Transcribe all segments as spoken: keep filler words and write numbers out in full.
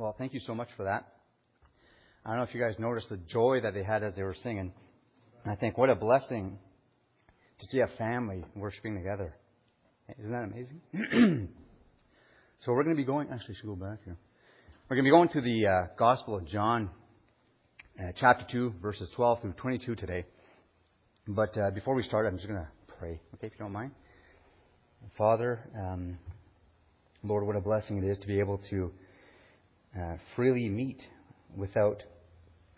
Well, thank you so much for that. I don't know if you guys noticed the joy that they had as they were singing. And I think, what a blessing to see a family worshiping together. Isn't that amazing? So we're going to be going... Actually, I should go back here. We're going to be going to the uh, Gospel of John, uh, chapter two, verses twelve through twenty-two today. But uh, before we start, I'm just going to pray, okay, if you don't mind. Father, um, Lord, what a blessing it is to be able to uh, freely meet without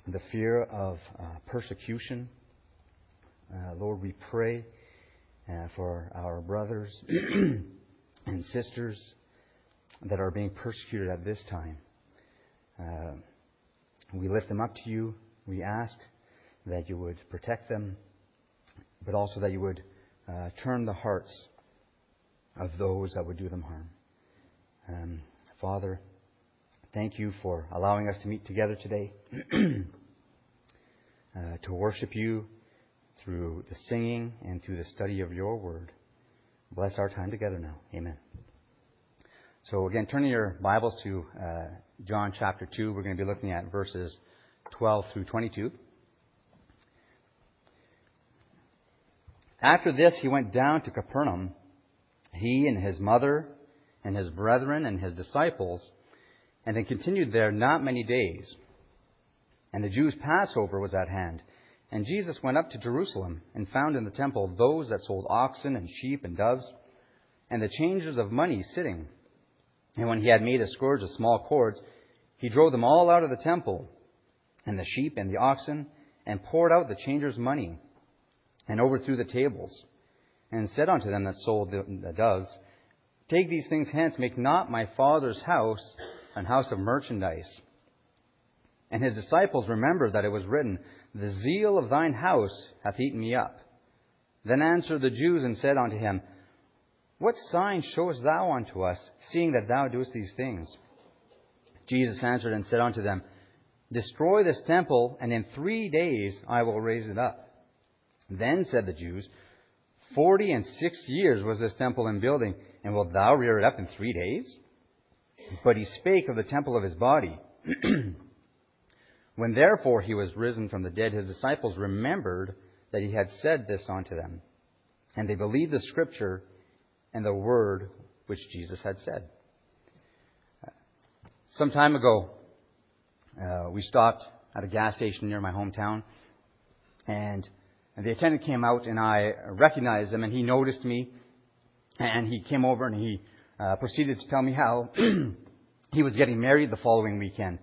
the fear of uh, persecution. Uh, Lord, we pray uh, for our brothers and sisters that are being persecuted at this time. Uh, we lift them up to you. We ask that you would protect them, but also that you would uh, turn the hearts of those that would do them harm. Um, Father, thank you for allowing us to meet together today, uh, to worship you through the singing and through the study of your word. Bless our time together now. Amen. So again, turning your Bibles to uh, John chapter two. We're going to be looking at verses twelve through twenty-two. After this, he went down to Capernaum, he and his mother and his brethren and his disciples, and they continued there not many days. And the Jews' Passover was at hand. And Jesus went up to Jerusalem and found in the temple those that sold oxen and sheep and doves, and the changers of money sitting. And when he had made a scourge of small cords, he drove them all out of the temple, and the sheep and the oxen, and poured out the changers' money, and overthrew the tables, and said unto them that sold the doves, Take these things hence, make not my Father's house an house of merchandise. And his disciples remembered that it was written, The zeal of thine house hath eaten me up. Then answered the Jews and said unto him, What sign showest thou unto us, seeing that thou doest these things? Jesus answered and said unto them, Destroy this temple, and in three days I will raise it up. Then said the Jews, Forty and six years was this temple in building, and wilt thou rear it up in three days? But he spake of the temple of his body. When therefore he was risen from the dead, his disciples remembered that he had said this unto them. And they believed the scripture and the word which Jesus had said. Some time ago, uh, we stopped at a gas station near my hometown, and And the attendant came out, and I recognized him, and he noticed me, and he came over and he uh, proceeded to tell me how he was getting married the following weekend.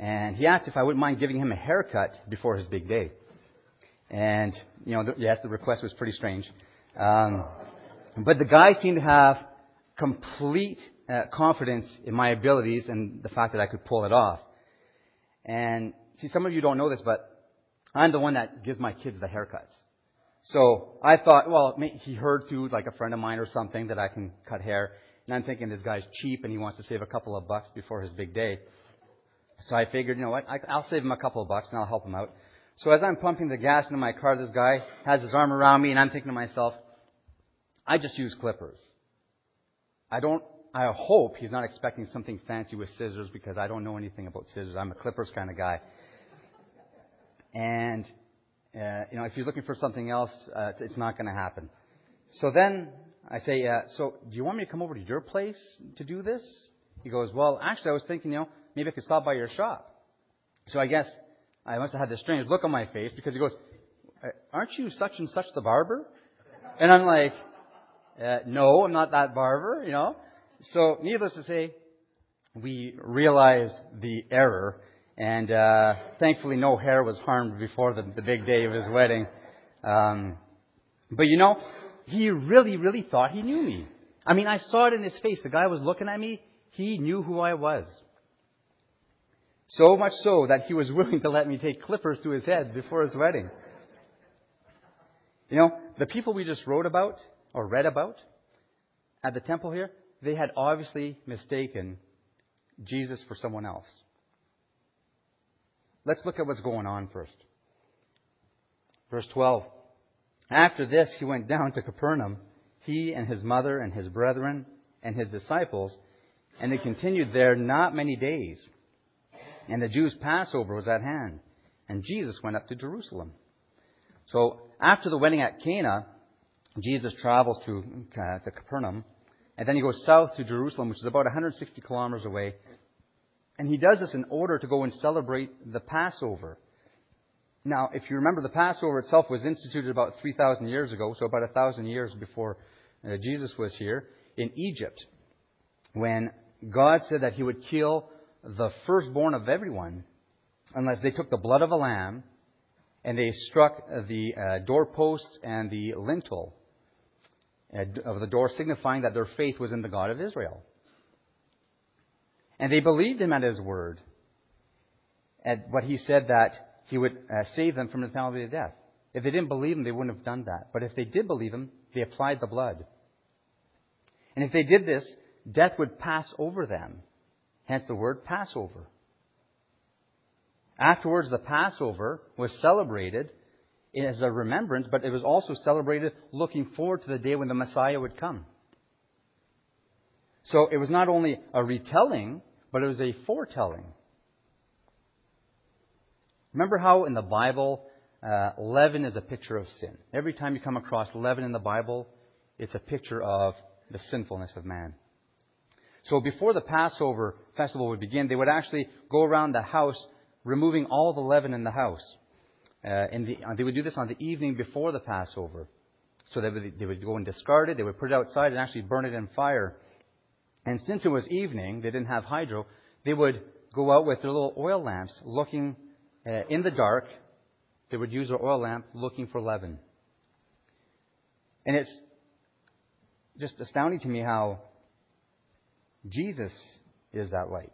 And he asked if I wouldn't mind giving him a haircut before his big day. And, you know, the, yes, the request was pretty strange. Um, but the guy seemed to have complete uh, confidence in my abilities and the fact that I could pull it off. And, see, some of you don't know this, but I'm the one that gives my kids the haircuts. So I thought, well, he heard through like a friend of mine or something that I can cut hair. And I'm thinking this guy's cheap and he wants to save a couple of bucks before his big day. So I figured, you know what, I'll save him a couple of bucks and I'll help him out. So as I'm pumping the gas into my car, this guy has his arm around me and I'm thinking to myself, I just use clippers. I don't, I hope he's not expecting something fancy with scissors because I don't know anything about scissors. I'm a clippers kind of guy. And, uh, you know, if he's looking for something else, uh, it's not going to happen. So then I say, uh, so do you want me to come over to your place to do this? He goes, well, actually, I was thinking, you know, maybe I could stop by your shop. So I guess I must have had this strange look on my face because he goes, aren't you such and such the barber? And I'm like, uh, no, I'm not that barber, you know. So needless to say, we realized the error. And uh thankfully, no hair was harmed before the, the big day of his wedding. Um But, you know, he really, really thought he knew me. I mean, I saw it in his face. The guy was looking at me. He knew who I was. So much so that he was willing to let me take clippers to his head before his wedding. You know, the people we just wrote about or read about at the temple here, they had obviously mistaken Jesus for someone else. Let's look at what's going on first. Verse twelve. After this, he went down to Capernaum, he and his mother and his brethren and his disciples, and they continued there not many days. and the Jews' Passover was at hand. And Jesus went up to Jerusalem. So after the wedding at Cana, Jesus travels to, uh, to Capernaum, and then he goes south to Jerusalem, which is about one hundred sixty kilometers away. And he does this in order to go and celebrate the Passover. Now, if you remember, the Passover itself was instituted about three thousand years ago, so about one thousand years before uh, Jesus was here, in Egypt, when God said that he would kill the firstborn of everyone unless they took the blood of a lamb and they struck the uh, doorposts and the lintel of the door, signifying that their faith was in the God of Israel. And they believed him at his word, at what he said, that he would uh, save them from the penalty of death. If they didn't believe him, they wouldn't have done that. But if they did believe him, they applied the blood. And if they did this, death would pass over them. Hence the word Passover. Afterwards, the Passover was celebrated as a remembrance, but it was also celebrated looking forward to the day when the Messiah would come. So it was not only a retelling, but it was a foretelling. Remember how in the Bible, uh, leaven is a picture of sin. Every time you come across leaven in the Bible, it's a picture of the sinfulness of man. So before the Passover festival would begin, they would actually go around the house, removing all the leaven in the house. Uh, and the, they would do this on the evening before the Passover. So they would, they would go and discard it. They would put it outside and actually burn it in fire. And since it was evening, they didn't have hydro, they would go out with their little oil lamps, looking uh, in the dark. They would use their oil lamp looking for leaven. And it's just astounding to me how Jesus is that light.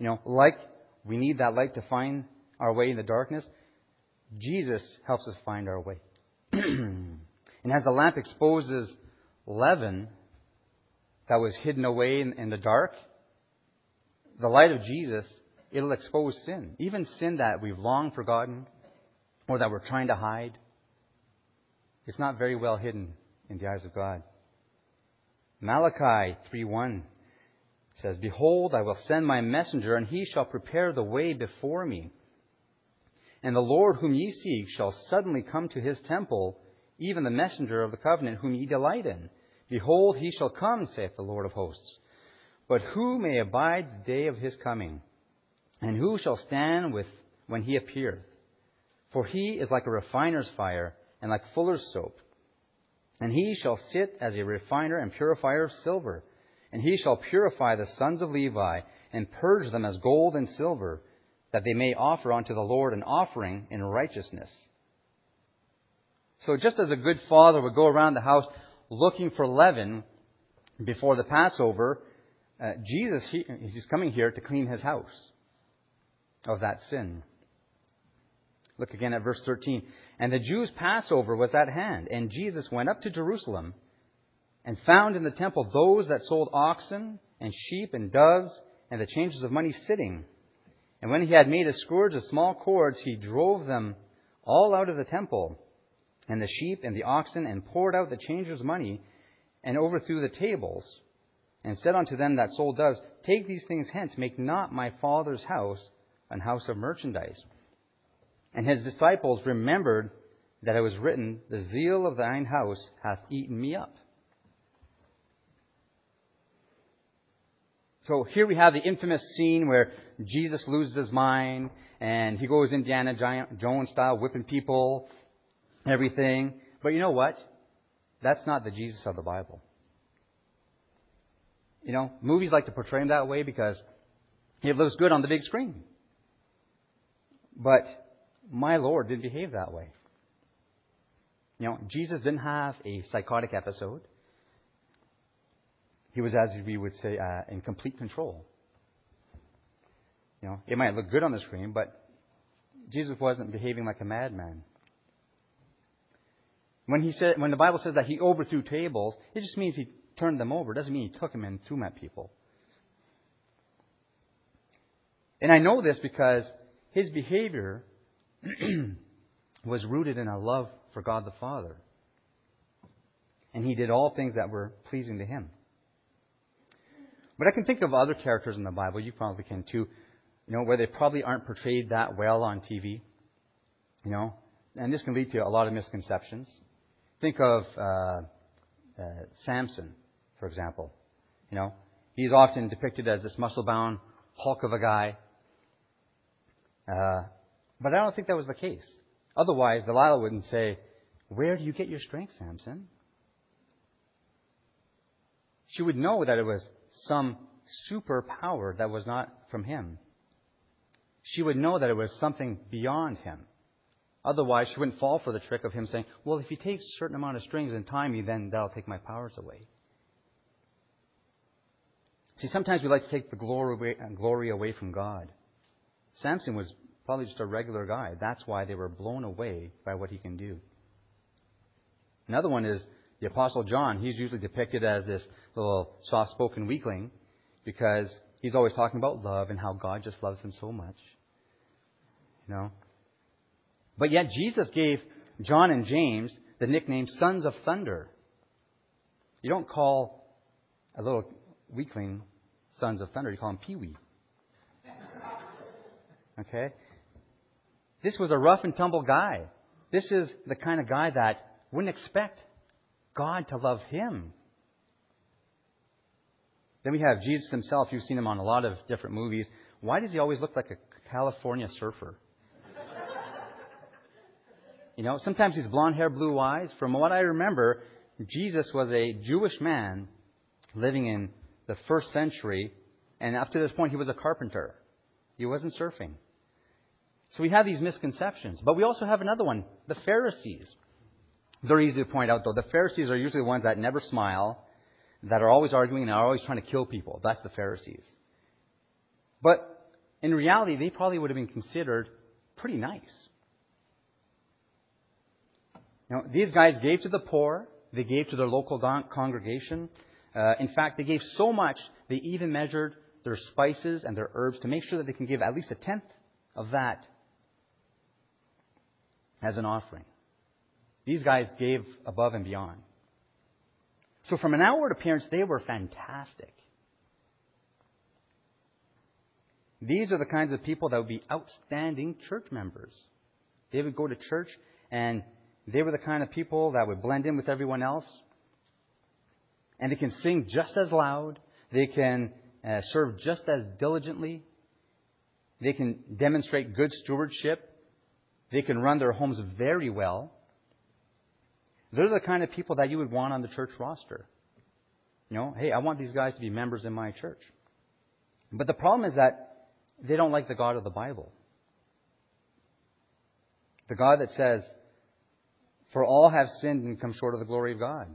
You know, like we need that light to find our way in the darkness, Jesus helps us find our way. And as the lamp exposes leaven that was hidden away in, in the dark, the light of Jesus, it'll expose sin. Even sin that we've long forgotten or that we're trying to hide. It's not very well hidden in the eyes of God. Malachi three one says, "Behold, I will send my messenger, and he shall prepare the way before me. And the Lord whom ye seek shall suddenly come to his temple, even the messenger of the covenant whom ye delight in. Behold, he shall come, saith the Lord of hosts. But who may abide the day of his coming? And who shall stand with when he appeareth? For he is like a refiner's fire, and like fuller's soap. And he shall sit as a refiner and purifier of silver. And he shall purify the sons of Levi, and purge them as gold and silver, that they may offer unto the Lord an offering in righteousness." So just as a good father would go around the house looking for leaven before the Passover, uh, Jesus, he, he's coming here to clean his house of that sin. Look again at verse thirteen. "And the Jews' Passover was at hand, and Jesus went up to Jerusalem and found in the temple those that sold oxen and sheep and doves and the changers of money sitting. And when he had made a scourge of small cords, he drove them all out of the temple, and the sheep and the oxen, and poured out the changers' money, and overthrew the tables, and said unto them that sold doves, Take these things hence, make not my Father's house an house of merchandise. And his disciples remembered that it was written, The zeal of thine house hath eaten me up." So here we have the infamous scene where Jesus loses his mind and he goes Indiana Jones style, whipping people, everything. But you know what? That's not the Jesus of the Bible. You know, movies like to portray him that way because it looks good on the big screen. But my Lord didn't behave that way. You know, Jesus didn't have a psychotic episode. He was, as we would say, uh, in complete control. You know, it might look good on the screen, but Jesus wasn't behaving like a madman. When he said, when the Bible says that he overthrew tables, it just means he turned them over. It doesn't mean he took them and threw them at people. And I know this because his behavior was rooted in a love for God the Father. And he did all things that were pleasing to him. But I can think of other characters in the Bible, you probably can too, you know, where they probably aren't portrayed that well on T V, you know. And this can lead to a lot of misconceptions. Think of uh, uh, Samson, for example. You know, he's often depicted as this muscle-bound hulk of a guy. Uh, but I don't think that was the case. Otherwise, Delilah wouldn't say, "Where do you get your strength, Samson?" She would know that it was some superpower that was not from him. She would know that it was something beyond him. Otherwise, she wouldn't fall for the trick of him saying, "Well, if you take a certain amount of strings and tie me, then that'll take my powers away." See, sometimes we like to take the glory away, glory away from God. Samson was probably just a regular guy. That's why they were blown away by what he can do. Another one is the Apostle John. He's usually depicted as this little soft-spoken weakling because he's always talking about love and how God just loves him so much. You know? But yet Jesus gave John and James the nickname Sons of Thunder. You don't call a little weakling Sons of Thunder. You call him Pee-wee. Okay? This was a rough and tumble guy. This is the kind of guy that wouldn't expect God to love him. Then we have Jesus himself. You've seen him on a lot of different movies. Why does he always look like a California surfer? You know, sometimes he's blonde hair, blue eyes. From what I remember, Jesus was a Jewish man living in the first century. And up to this point, he was a carpenter. He wasn't surfing. So we have these misconceptions. But we also have another one, the Pharisees. They're easy to point out, though. The Pharisees are usually the ones that never smile, that are always arguing and are always trying to kill people. That's the Pharisees. But in reality, they probably would have been considered pretty nice. You know, these guys gave to the poor. They gave to their local con- congregation. Uh, in fact, they gave so much, they even measured their spices and their herbs to make sure that they can give at least a tenth of that as an offering. These guys gave above and beyond. So from an outward appearance, they were fantastic. These are the kinds of people that would be outstanding church members. They would go to church, and they were the kind of people that would blend in with everyone else. And they can sing just as loud. They can uh, serve just as diligently. They can demonstrate good stewardship. They can run their homes very well. They're the kind of people that you would want on the church roster. You know, hey, I want these guys to be members in my church. But the problem is that they don't like the God of the Bible. The God that says, "For all have sinned and come short of the glory of God.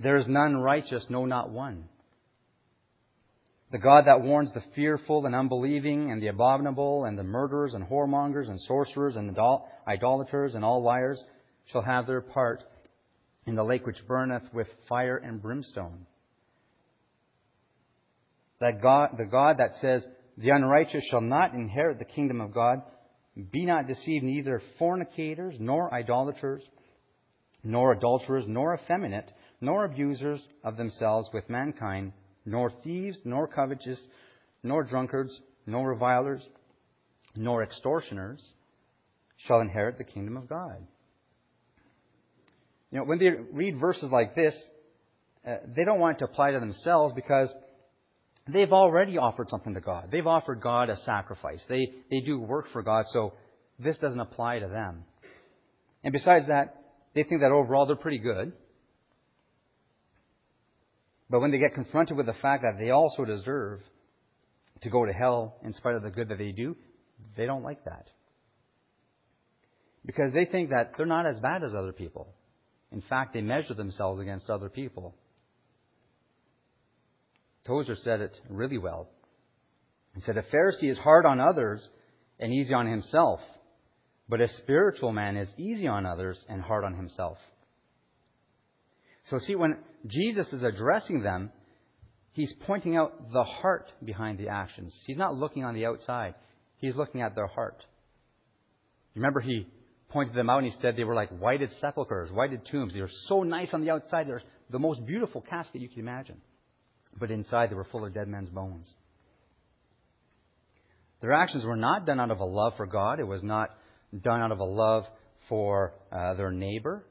There is none righteous, no, not one." The God that warns the fearful and unbelieving and the abominable and the murderers and whoremongers and sorcerers and idol- idolaters and all liars shall have their part in the lake which burneth with fire and brimstone. That God, the God that says, "The unrighteous shall not inherit the kingdom of God. Be not deceived, neither fornicators, nor idolaters, nor adulterers, nor effeminate, nor abusers of themselves with mankind, nor thieves, nor covetous, nor drunkards, nor revilers, nor extortioners shall inherit the kingdom of God." You know, when they read verses like this, uh, they don't want it to apply to themselves because they've already offered something to God. They've offered God a sacrifice. They they do work for God, so this doesn't apply to them. And besides that, they think that overall they're pretty good. But when they get confronted with the fact that they also deserve to go to hell in spite of the good that they do, they don't like that. Because they think that they're not as bad as other people. In fact, they measure themselves against other people. Tozer said it really well. He said, "A Pharisee is hard on others and easy on himself, but a spiritual man is easy on others and hard on himself." So see, when Jesus is addressing them, he's pointing out the heart behind the actions. He's not looking on the outside. He's looking at their heart. Remember, he pointed them out and he said they were like whited sepulchres, whited tombs. They were so nice on the outside. They're the most beautiful casket you can imagine. but inside they were full of dead men's bones. Their actions were not done out of a love for God. It was not done out of a love for uh, their neighbor.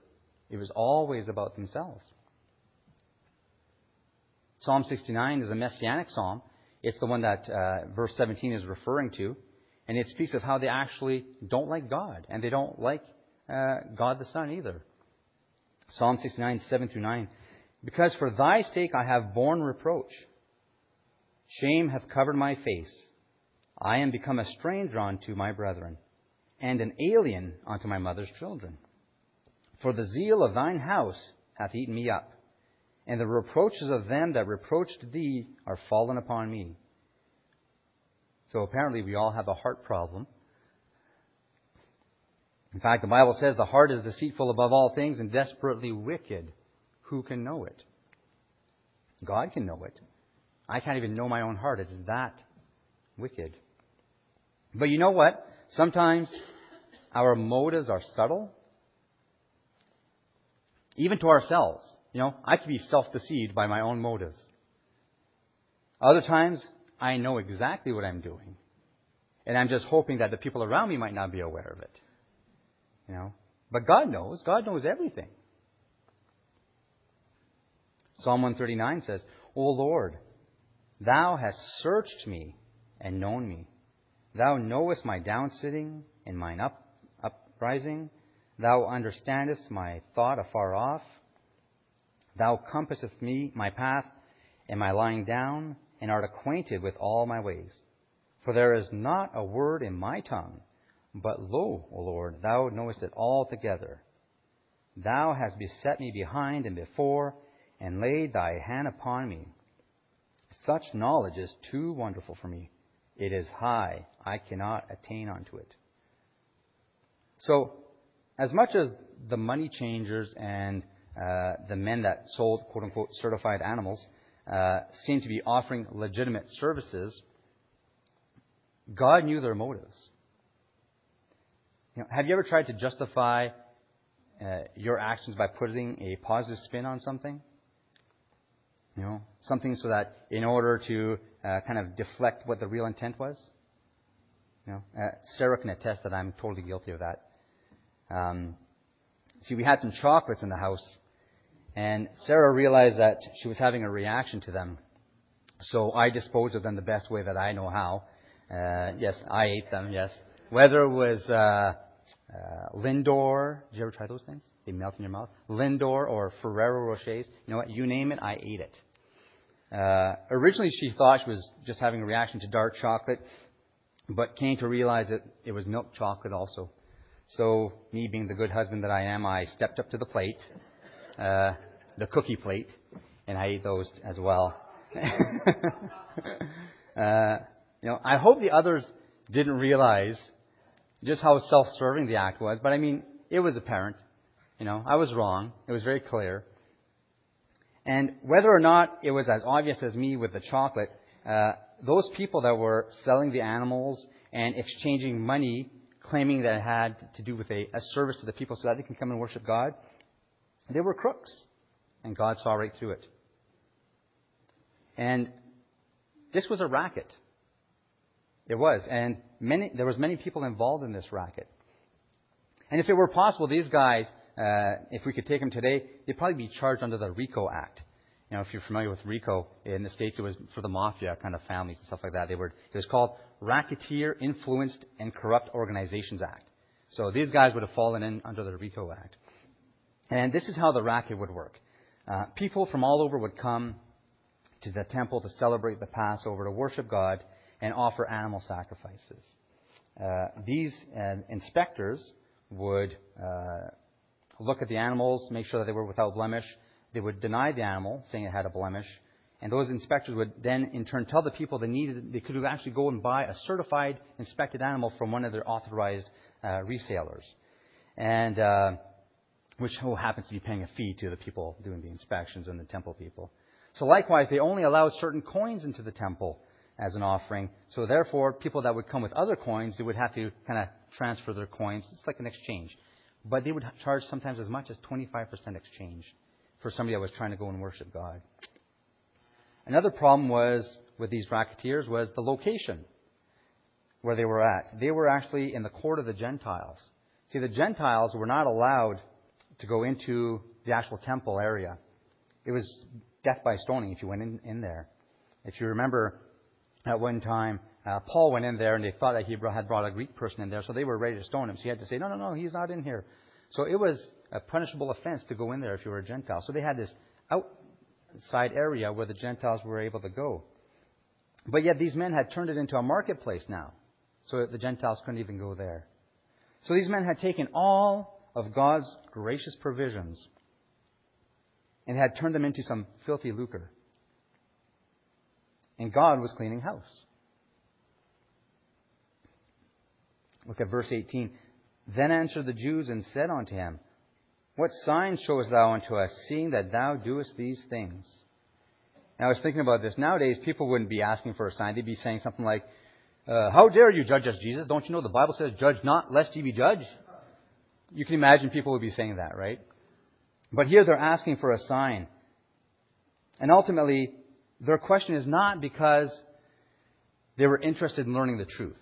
It was always about themselves. Psalm sixty-nine is a messianic psalm. It's the one that uh, verse seventeen is referring to. And it speaks of how they actually don't like God. And they don't like uh, God the Son either. Psalm sixty-nine, seven through nine. Because for thy sake I have borne reproach. Shame hath covered my face. I am become a stranger unto my brethren, and an alien unto my mother's children. For the zeal of thine house hath eaten me up, and the reproaches of them that reproached thee are fallen upon me. So apparently we all have a heart problem. In fact, the Bible says the heart is deceitful above all things and desperately wicked. Who can know it? God can know it. I can't even know my own heart. It is that wicked. But you know what? Sometimes our motives are subtle. Even to ourselves. You know, I can be self-deceived by my own motives. Other times, I know exactly what I'm doing. And I'm just hoping that the people around me might not be aware of it. You know, but God knows. God knows everything. Psalm one thirty-nine says, O Lord, thou hast searched me and known me. Thou knowest my downsitting and mine up, uprising. Thou understandest my thought afar off. Thou compassest me, my path, and my lying down, and art acquainted with all my ways. For there is not a word in my tongue, but lo, O Lord, thou knowest it altogether. Thou hast beset me behind and before, and laid thy hand upon me. Such knowledge is too wonderful for me. It is high. I cannot attain unto it. So, as much as the money changers and uh, the men that sold, quote-unquote, certified animals uh, seem to be offering legitimate services, God knew their motives. You know, have you ever tried to justify uh, your actions by putting a positive spin on something? You know, something so that in order to uh, kind of deflect what the real intent was? You know, uh, Sarah can attest that I'm totally guilty of that. Um, see, we had some chocolates in the house, and Sarah realized that she was having a reaction to them. So I disposed of them the best way that I know how. Uh, yes, I ate them, yes. Whether it was uh, uh, Lindor, did you ever try those things? They melt in your mouth. Lindor or Ferrero Rochers, you know what, you name it, I ate it. Uh, originally she thought she was just having a reaction to dark chocolate, but came to realize that it was milk chocolate also. So, me being the good husband that I am, I stepped up to the plate, uh, the cookie plate, and I ate those as well. uh, you know, I hope the others didn't realize just how self-serving the act was, but I mean, it was apparent. You know, I was wrong. It was very clear. And whether or not it was as obvious as me with the chocolate, uh, those people that were selling the animals and exchanging money, claiming that it had to do with a, a service to the people so that they can come and worship God, they were crooks. And God saw right through it. And this was a racket. It was. And many there was many people involved in this racket. And if it were possible, these guys, uh, if we could take them today, they'd probably be charged under the RICO Act. You know, if you're familiar with RICO, in the States, it was for the mafia kind of families and stuff like that. They were it was called Racketeer Influenced and Corrupt Organizations Act. So these guys would have fallen in under the RICO Act. And this is how the racket would work. Uh, people from all over would come to the temple to celebrate the Passover, to worship God, and offer animal sacrifices. Uh, these uh, inspectors would uh, look at the animals, make sure that they were without blemish. They would deny the animal, saying it had a blemish. And those inspectors would then, in turn, tell the people they needed, they could actually go and buy a certified, inspected animal from one of their authorized uh, resellers, and uh, which who happens to be paying a fee to the people doing the inspections and the temple people. So likewise, they only allowed certain coins into the temple as an offering. So therefore, people that would come with other coins, they would have to kind of transfer their coins. It's like an exchange. But they would charge sometimes as much as twenty-five percent exchange for somebody that was trying to go and worship God. Another problem was with these racketeers was the location where they were at. They were actually in the court of the Gentiles. See, the Gentiles were not allowed to go into the actual temple area. It was death by stoning if you went in, in there. If you remember, at one time, uh, Paul went in there and they thought that he had brought a Greek person in there, so they were ready to stone him. So he had to say, no, no, no, he's not in here. So it was a punishable offense to go in there if you were a Gentile. So they had this outside area where the Gentiles were able to go. But yet these men had turned it into a marketplace now, so that the Gentiles couldn't even go there. So these men had taken all of God's gracious provisions and had turned them into some filthy lucre. And God was cleaning house. Look at verse eighteen. Then answered the Jews and said unto him, What sign showest thou unto us, seeing that thou doest these things? And I was thinking about this. Nowadays, people wouldn't be asking for a sign. They'd be saying something like, uh, How dare you judge us, Jesus? Don't you know the Bible says, Judge not, lest ye be judged? You can imagine people would be saying that, right? But here they're asking for a sign. And ultimately, their question is not because they were interested in learning the truth.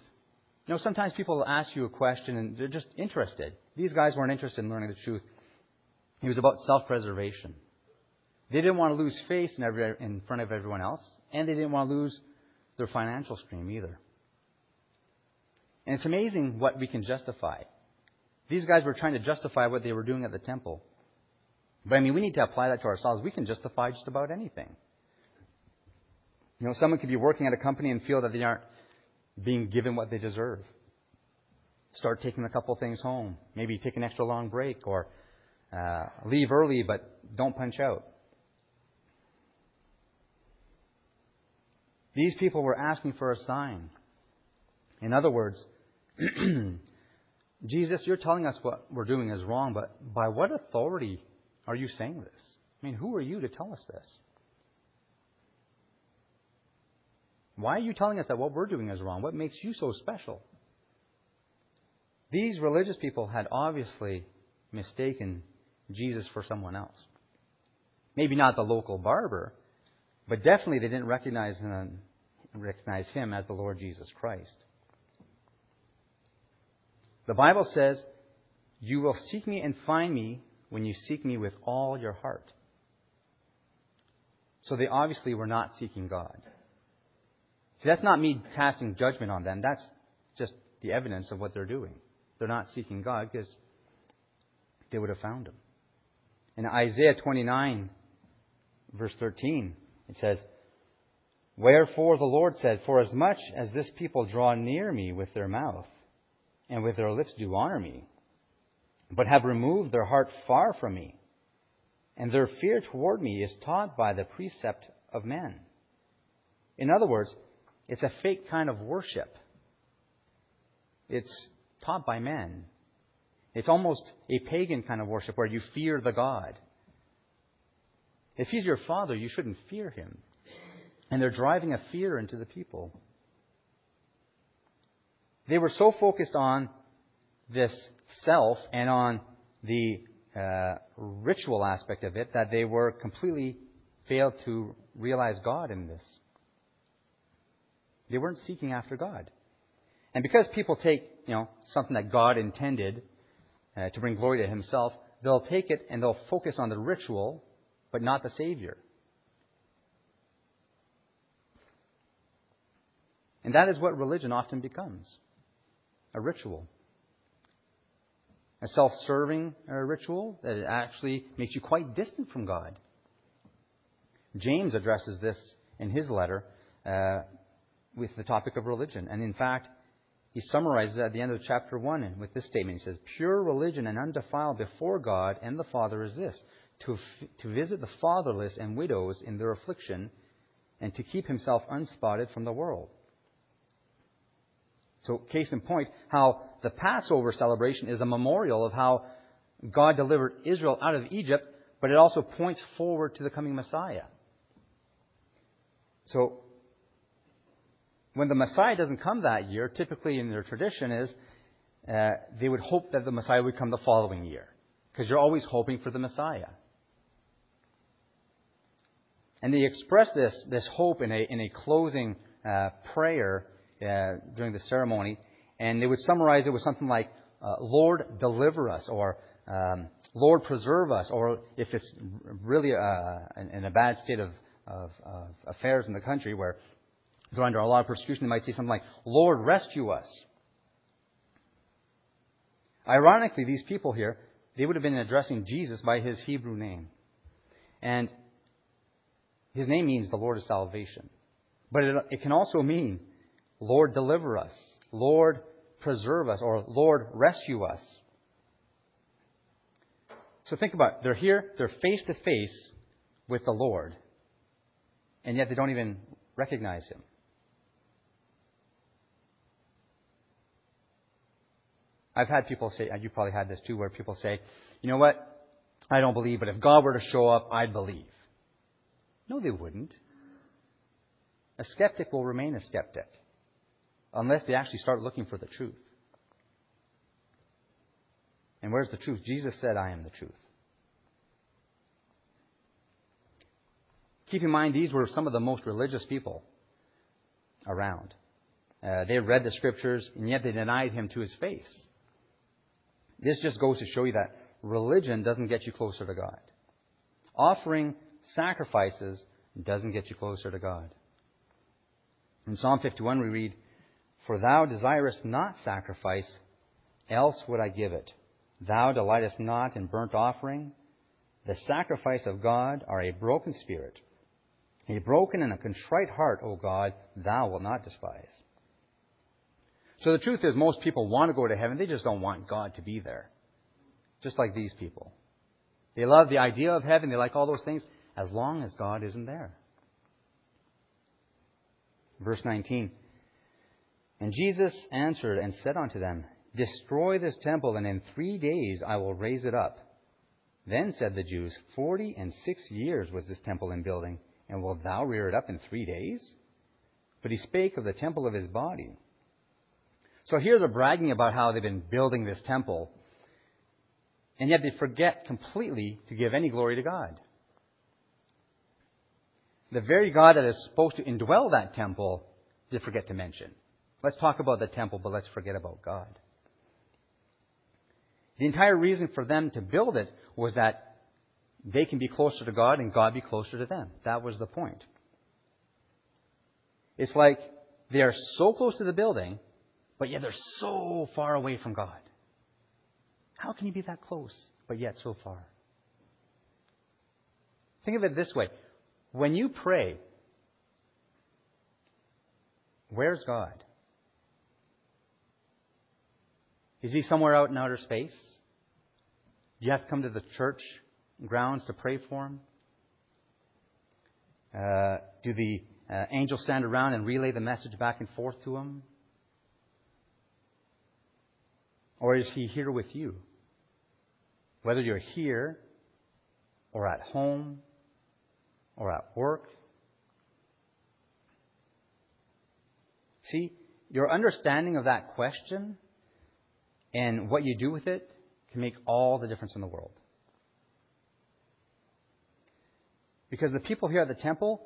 You know, sometimes people will ask you a question and they're just interested. These guys weren't interested in learning the truth. It was about self-preservation. They didn't want to lose face in, every, in front of everyone else, and they didn't want to lose their financial stream either. And it's amazing what we can justify. These guys were trying to justify what they were doing at the temple. But I mean, we need to apply that to ourselves. We can justify just about anything. You know, someone could be working at a company and feel that they aren't being given what they deserve. Start taking a couple things home. Maybe take an extra long break or uh, leave early but don't punch out. These people were asking for a sign. In other words, Jesus, you're telling us what we're doing is wrong, but by what authority are you saying this? I mean, who are you to tell us this? Why are you telling us that what we're doing is wrong? What makes you so special? These religious people had obviously mistaken Jesus for someone else. Maybe not the local barber, but definitely they didn't recognize him, recognize him as the Lord Jesus Christ. The Bible says, "You will seek me and find me when you seek me with all your heart." So they obviously were not seeking God. See, that's not me casting judgment on them. That's just the evidence of what they're doing. They're not seeking God because they would have found Him. In Isaiah twenty-nine, verse thirteen, it says, Wherefore the Lord said, For as much as this people draw near me with their mouth, and with their lips do honor me, but have removed their heart far from me, and their fear toward me is taught by the precept of men. In other words, it's a fake kind of worship. It's taught by men. It's almost a pagan kind of worship where you fear the God. If He's your Father, you shouldn't fear Him. And they're driving a fear into the people. They were so focused on this self and on the uh, ritual aspect of it that they were completely failed to realize God in this. They weren't seeking after God. And because people take, you know, something that God intended uh, to bring glory to Himself, they'll take it and they'll focus on the ritual, but not the Savior. And that is what religion often becomes. A ritual. A self-serving uh, ritual that actually makes you quite distant from God. James addresses this in his letter, uh, with the topic of religion. And in fact, he summarizes at the end of chapter one with this statement. He says, Pure religion and undefiled before God and the Father is this, to, f- to visit the fatherless and widows in their affliction and to keep himself unspotted from the world. So case in point, how the Passover celebration is a memorial of how God delivered Israel out of Egypt, but it also points forward to the coming Messiah. So, when the Messiah doesn't come that year, typically in their tradition is uh, they would hope that the Messiah would come the following year. Because you're always hoping for the Messiah. And he expressed this this hope in a in a closing uh, prayer uh, during the ceremony, and they would summarize it with something like, uh, "Lord, deliver us," or um, "Lord, preserve us," or if it's really uh, in, in a bad state of, of of affairs in the country where they're under a lot of persecution, they might say something like, "Lord, rescue us." Ironically, these people here, they would have been addressing Jesus by his Hebrew name, and his name means the Lord of salvation. But it, it can also mean, Lord, deliver us, Lord, preserve us, or Lord, rescue us. So think about it. They're here, they're face to face with the Lord, and yet they don't even recognize him. I've had people say, and you probably had this too, where people say, you know what, I don't believe, but if God were to show up, I'd believe. No, they wouldn't. A skeptic will remain a skeptic unless they actually start looking for the truth. And where's the truth? Jesus said, I am the truth. Keep in mind, these were some of the most religious people around. Uh, they read the scriptures, and yet they denied him to his face. This just goes to show you that religion doesn't get you closer to God. Offering sacrifices doesn't get you closer to God. In Psalm fifty-one we read, "For thou desirest not sacrifice, else would I give it. Thou delightest not in burnt offering. The sacrifice of God are a broken spirit. A broken and a contrite heart, O God, thou wilt not despise." So the truth is, most people want to go to heaven, they just don't want God to be there. Just like these people. They love the idea of heaven, they like all those things, as long as God isn't there. Verse nineteen. "And Jesus answered and said unto them, Destroy this temple, and in three days I will raise it up. Then said the Jews, Forty and six years was this temple in building, and wilt thou rear it up in three days? But he spake of the temple of his body." So here they're bragging about how they've been building this temple, and yet they forget completely to give any glory to God. The very God that is supposed to indwell that temple, they forget to mention. Let's talk about the temple, but let's forget about God. The entire reason for them to build it was that they can be closer to God and God be closer to them. That was the point. It's like they are so close to the building, but yet they're so far away from God. How can you be that close, but yet so far? Think of it this way. When you pray, where's God? Is he somewhere out in outer space? Do you have to come to the church grounds to pray for him? Uh, do the uh, angels stand around and relay the message back and forth to him? Or is he here with you? Whether you're here or at home or at work. See, your understanding of that question and what you do with it can make all the difference in the world. Because the people here at the temple,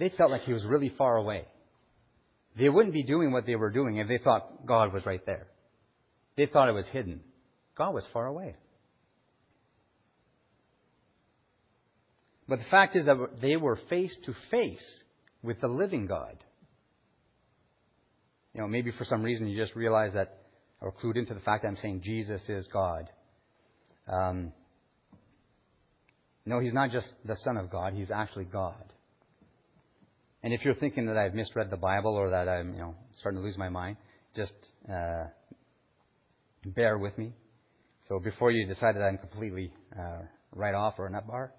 they felt like he was really far away. They wouldn't be doing what they were doing if they thought God was right there. They thought it was hidden. God was far away. But the fact is that they were face to face with the living God. You know, maybe for some reason you just realize that, or clued into the fact that I'm saying Jesus is God. Um, no, he's not just the Son of God. He's actually God. And if you're thinking that I've misread the Bible or that I'm, you know, starting to lose my mind, just uh, bear with me. So before you decide that I'm completely uh, right off or nut bar.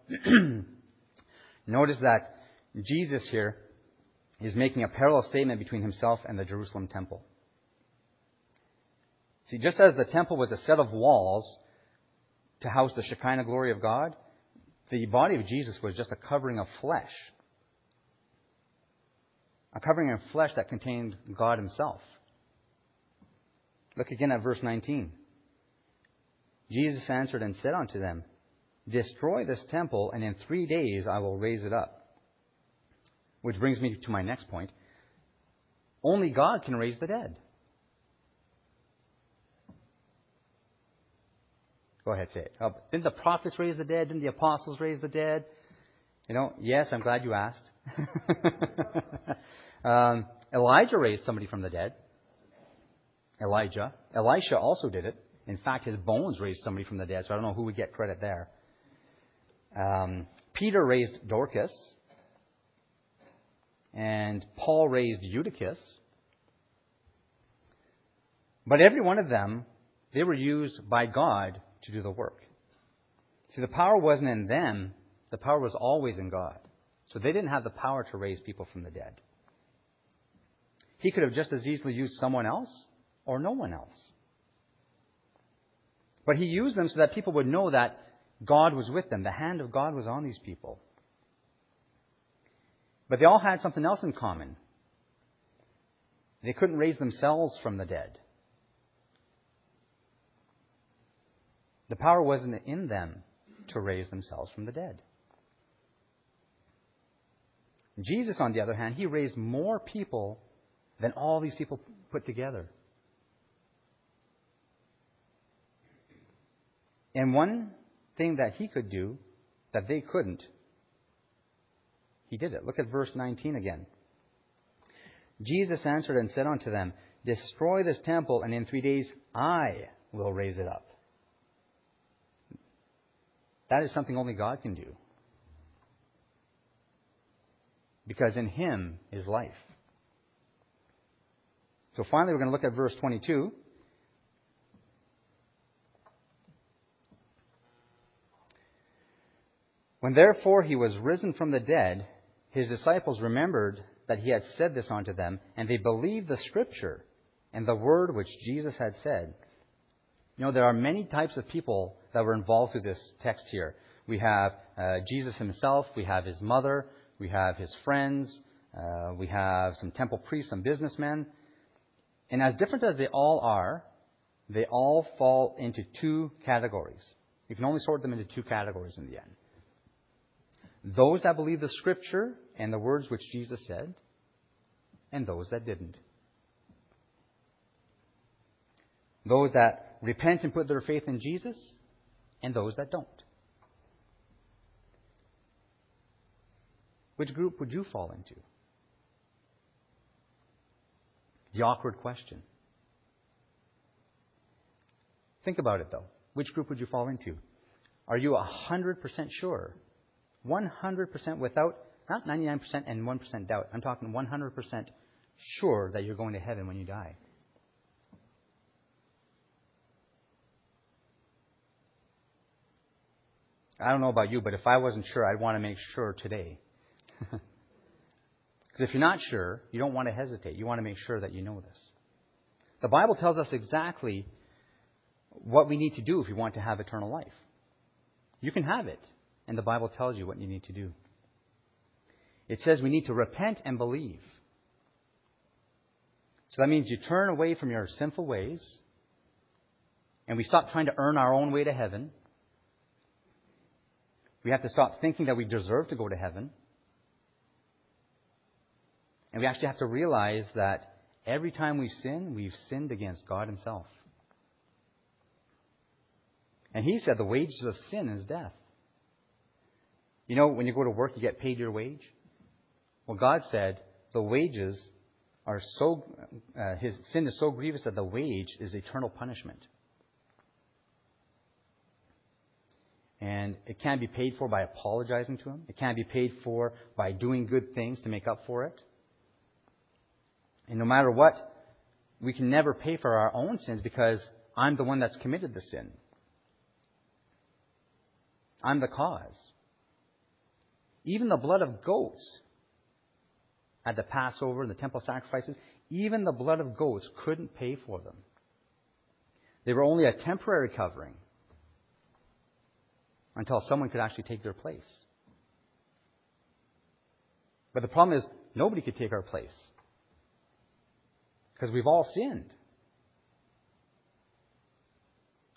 Notice that Jesus here is making a parallel statement between himself and the Jerusalem temple. See, just as the temple was a set of walls to house the Shekinah glory of God, the body of Jesus was just a covering of flesh. A covering of flesh that contained God himself. Look again at verse nineteen. Jesus answered and said unto them, Destroy this temple, and in three days I will raise it up. Which brings me to my next point. Only God can raise the dead. Go ahead, say it. Oh, didn't the prophets raise the dead? Didn't the apostles raise the dead? You know, yes, I'm glad you asked. um, Elijah raised somebody from the dead. Elijah. Elisha also did it. In fact, his bones raised somebody from the dead, so I don't know who would get credit there. Um, Peter raised Dorcas. And Paul raised Eutychus. But every one of them, they were used by God to do the work. See, the power wasn't in them. The power was always in God. So they didn't have the power to raise people from the dead. He could have just as easily used someone else or no one else. But he used them so that people would know that God was with them. The hand of God was on these people. But they all had something else in common. They couldn't raise themselves from the dead. The power wasn't in them to raise themselves from the dead. Jesus, on the other hand, he raised more people than all these people put together. And one thing that he could do that they couldn't, he did it. Look at verse nineteen again. Jesus answered and said unto them, "Destroy this temple, and in three days I will raise it up." That is something only God can do. Because in Him is life. So finally, we're going to look at verse twenty-two. When therefore he was risen from the dead, his disciples remembered that he had said this unto them, and they believed the Scripture and the word which Jesus had said. You know, there are many types of people that were involved through this text here. We have uh, Jesus himself. We have his mother. We have his friends. Uh, we have some temple priests, some businessmen. And as different as they all are, they all fall into two categories. You can only sort them into two categories in the end. Those that believed the Scripture and the words which Jesus said, and those that didn't. Those that repent and put their faith in Jesus, and those that don't. Which group would you fall into? The awkward question. Think about it, though. Which group would you fall into? Are you one hundred percent sure? one hundred percent without, not ninety-nine percent and one percent doubt. I'm talking one hundred percent sure that you're going to heaven when you die. I don't know about you, but if I wasn't sure, I'd want to make sure today. Because if you're not sure, you don't want to hesitate. You want to make sure that you know this. The Bible tells us exactly what we need to do if we want to have eternal life. You can have it. And the Bible tells you what you need to do. It says we need to repent and believe. So that means you turn away from your sinful ways. And we stop trying to earn our own way to heaven. We have to stop thinking that we deserve to go to heaven. And we actually have to realize that every time we sin, we've sinned against God Himself. And He said the wages of sin is death. You know, when you go to work, you get paid your wage. Well, God said the wages are so, uh, his sin is so grievous that the wage is eternal punishment. And it can't be paid for by apologizing to Him. It can't be paid for by doing good things to make up for it. And no matter what, we can never pay for our own sins because I'm the one that's committed the sin. I'm the cause. Even the blood of goats at the Passover and the temple sacrifices, even the blood of goats couldn't pay for them. They were only a temporary covering until someone could actually take their place. But the problem is nobody could take our place because we've all sinned.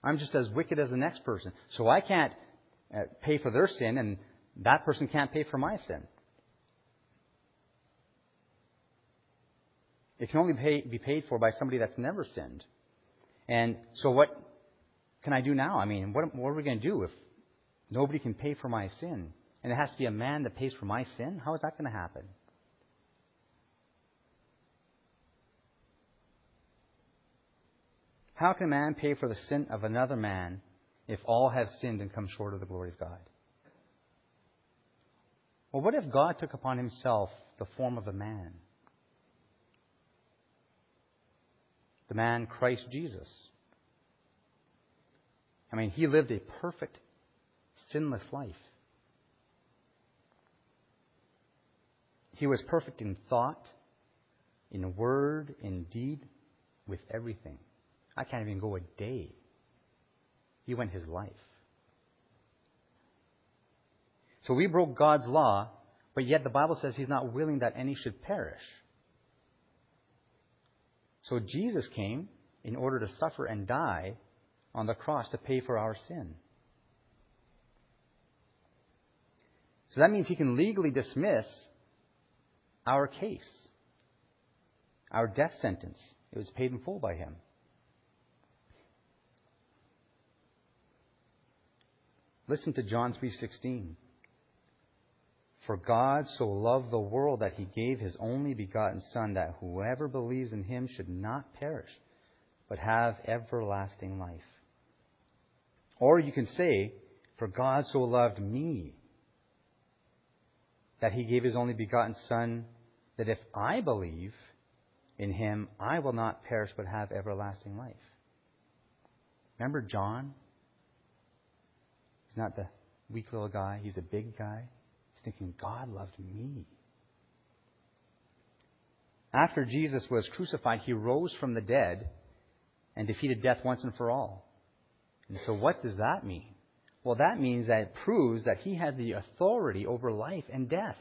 I'm just as wicked as the next person, so I can't uh, pay for their sin and that person can't pay for my sin. It can only pay, be paid for by somebody that's never sinned. And so what can I do now? I mean, what, what are we going to do if nobody can pay for my sin? And it has to be a man that pays for my sin? How is that going to happen? How can a man pay for the sin of another man if all have sinned and come short of the glory of God? Well, what if God took upon himself the form of a man? The man Christ Jesus. I mean, he lived a perfect, sinless life. He was perfect in thought, in word, in deed, with everything. I can't even go a day. He went his life. So we broke God's law, but yet the Bible says he's not willing that any should perish. So Jesus came in order to suffer and die on the cross to pay for our sin. So that means he can legally dismiss our case. Our death sentence. It was paid in full by him. Listen to John three sixteen. For God so loved the world that he gave his only begotten Son, that whoever believes in him should not perish, but have everlasting life. Or you can say, for God so loved me that he gave his only begotten Son, that if I believe in him, I will not perish, but have everlasting life. Remember John? He's not the weak little guy. He's a big guy. He's thinking, God loved me. After Jesus was crucified, he rose from the dead and defeated death once and for all. And so what does that mean? Well, that means that it proves that he had the authority over life and death.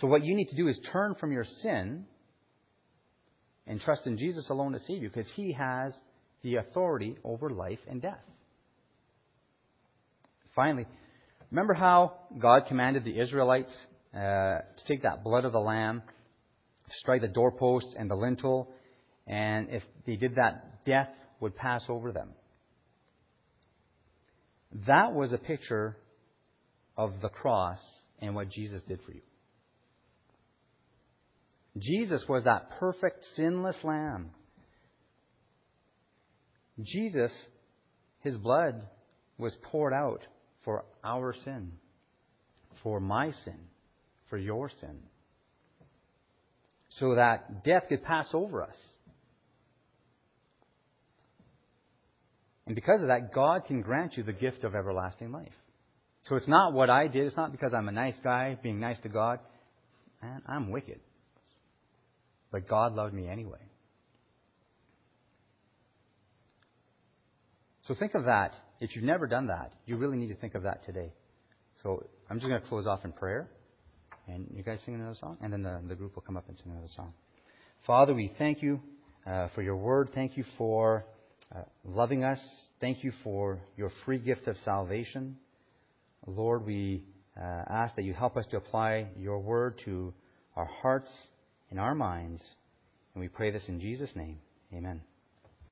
So what you need to do is turn from your sin and trust in Jesus alone to save you, because he has the authority over life and death. Finally, remember how God commanded the Israelites uh, to take that blood of the lamb, to strike the doorposts and the lintel, and if they did that, death would pass over them. That was a picture of the cross and what Jesus did for you. Jesus was that perfect, sinless lamb. Jesus, his blood was poured out for our sin, for my sin, for your sin, so that death could pass over us. And because of that, God can grant you the gift of everlasting life. So it's not what I did. It's not because I'm a nice guy being nice to God. Man, I'm wicked. But God loved me anyway. So think of that. If you've never done that, you really need to think of that today. So I'm just going to close off in prayer. And you guys sing another song? And then the, the group will come up and sing another song. Father, we thank you uh, for your word. Thank you for uh, loving us. Thank you for your free gift of salvation. Lord, we uh, ask that you help us to apply your word to our hearts and our minds. And we pray this in Jesus' name. Amen.